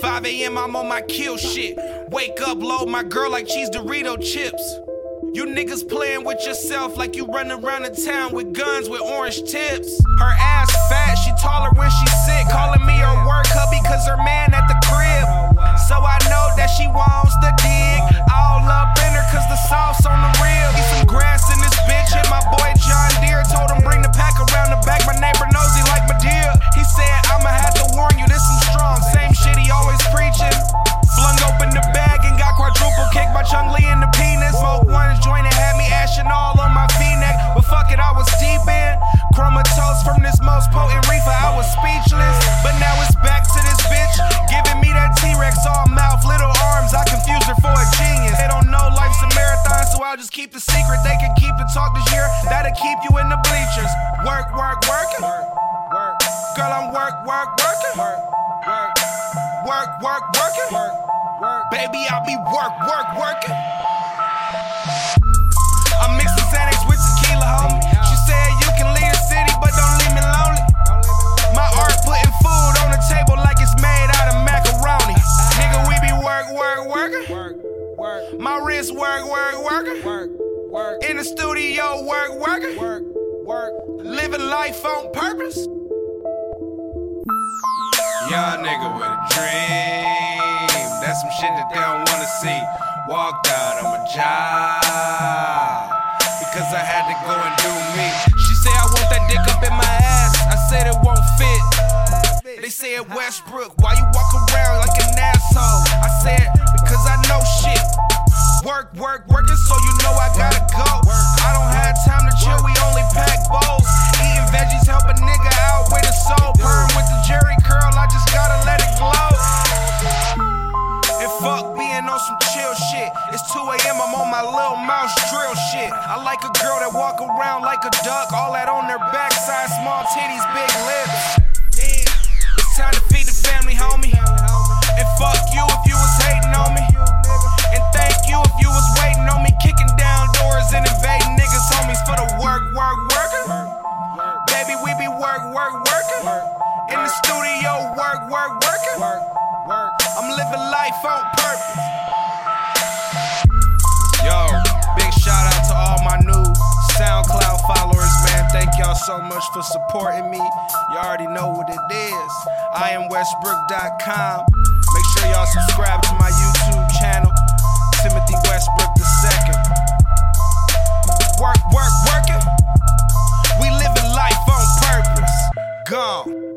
5 a.m., I'm on my kill shit. Wake up, load my girl like cheese Dorito chips. You niggas playing with yourself like you running around the town with guns with orange tips. Her ass fat, she taller when she sick. Calling me her work hubby cause her man at the crib. So I know that she wants the dig. All up in her cause the sauce on the rib. Eat some grass in this bitch and my boy John Deere. Told him bring the pack around the back, my neighbor knows he like my deer. He said I'ma have to warn you, this some strong. Same shit he always preaching. Flung open the bag and got quadruple kicked by Chung Lee in the penis. Smoked one joint and had me ashing all on my V-neck. But fuck it, I was deep in comatose from this most potent reefer. I was speechless, but now it's back to this bitch giving me that T-Rex, all mouth, little arms. I confused her for a genius. They don't know life's a marathon, so I'll just keep the secret. They can keep the talk this year. That'll keep you in the bleachers. Work, work, working. Girl, I'm work, work, working. Work, work, working. Baby, I'll be work, work, working. I'm mixing Xanax with tequila, homie. She said you can leave the city, but don't leave me lonely. My art putting food on the table like it's made out of macaroni. Nigga, we be work, work, working. My wrist work, work, working. In the studio, work, working. Living life on purpose. Y'all nigga with a dream. That's some shit that they don't wanna see. Walked out on my job because I had to go and do me. She say I want that dick up in my ass. I said it won't fit. They said Westbrook, why you walk around like an asshole? I said because I know shit. Work, work, working, so you know I gotta go. I don't have time to chill, we only pack bowls. Eating veggies help a nigga out with his soul. Perm with the Jerry curl, I just gotta let it glow. And fuck being on some chill shit. It's 2 a.m., I'm on my Lil Mouse drill shit. I like a girl that walk around like a duck. All that on their backside, small titties, big lips. It's time to feed the family, homie. And fuck you if you was hating on me. And thank you if you was waiting on me. Kicking down doors and invading niggas, homies. For the work, work, working. Baby, we be work, work, working. In the studio, work, work, working. I'm living life on purpose. Yo, big shout out to all my new SoundCloud followers, man. Thank y'all so much for supporting me. You already know what it is. Iamwestbrook.com. Make sure y'all subscribe to my YouTube channel, Timothy Westbrook II. Work, work, working. We living life on purpose. Gone.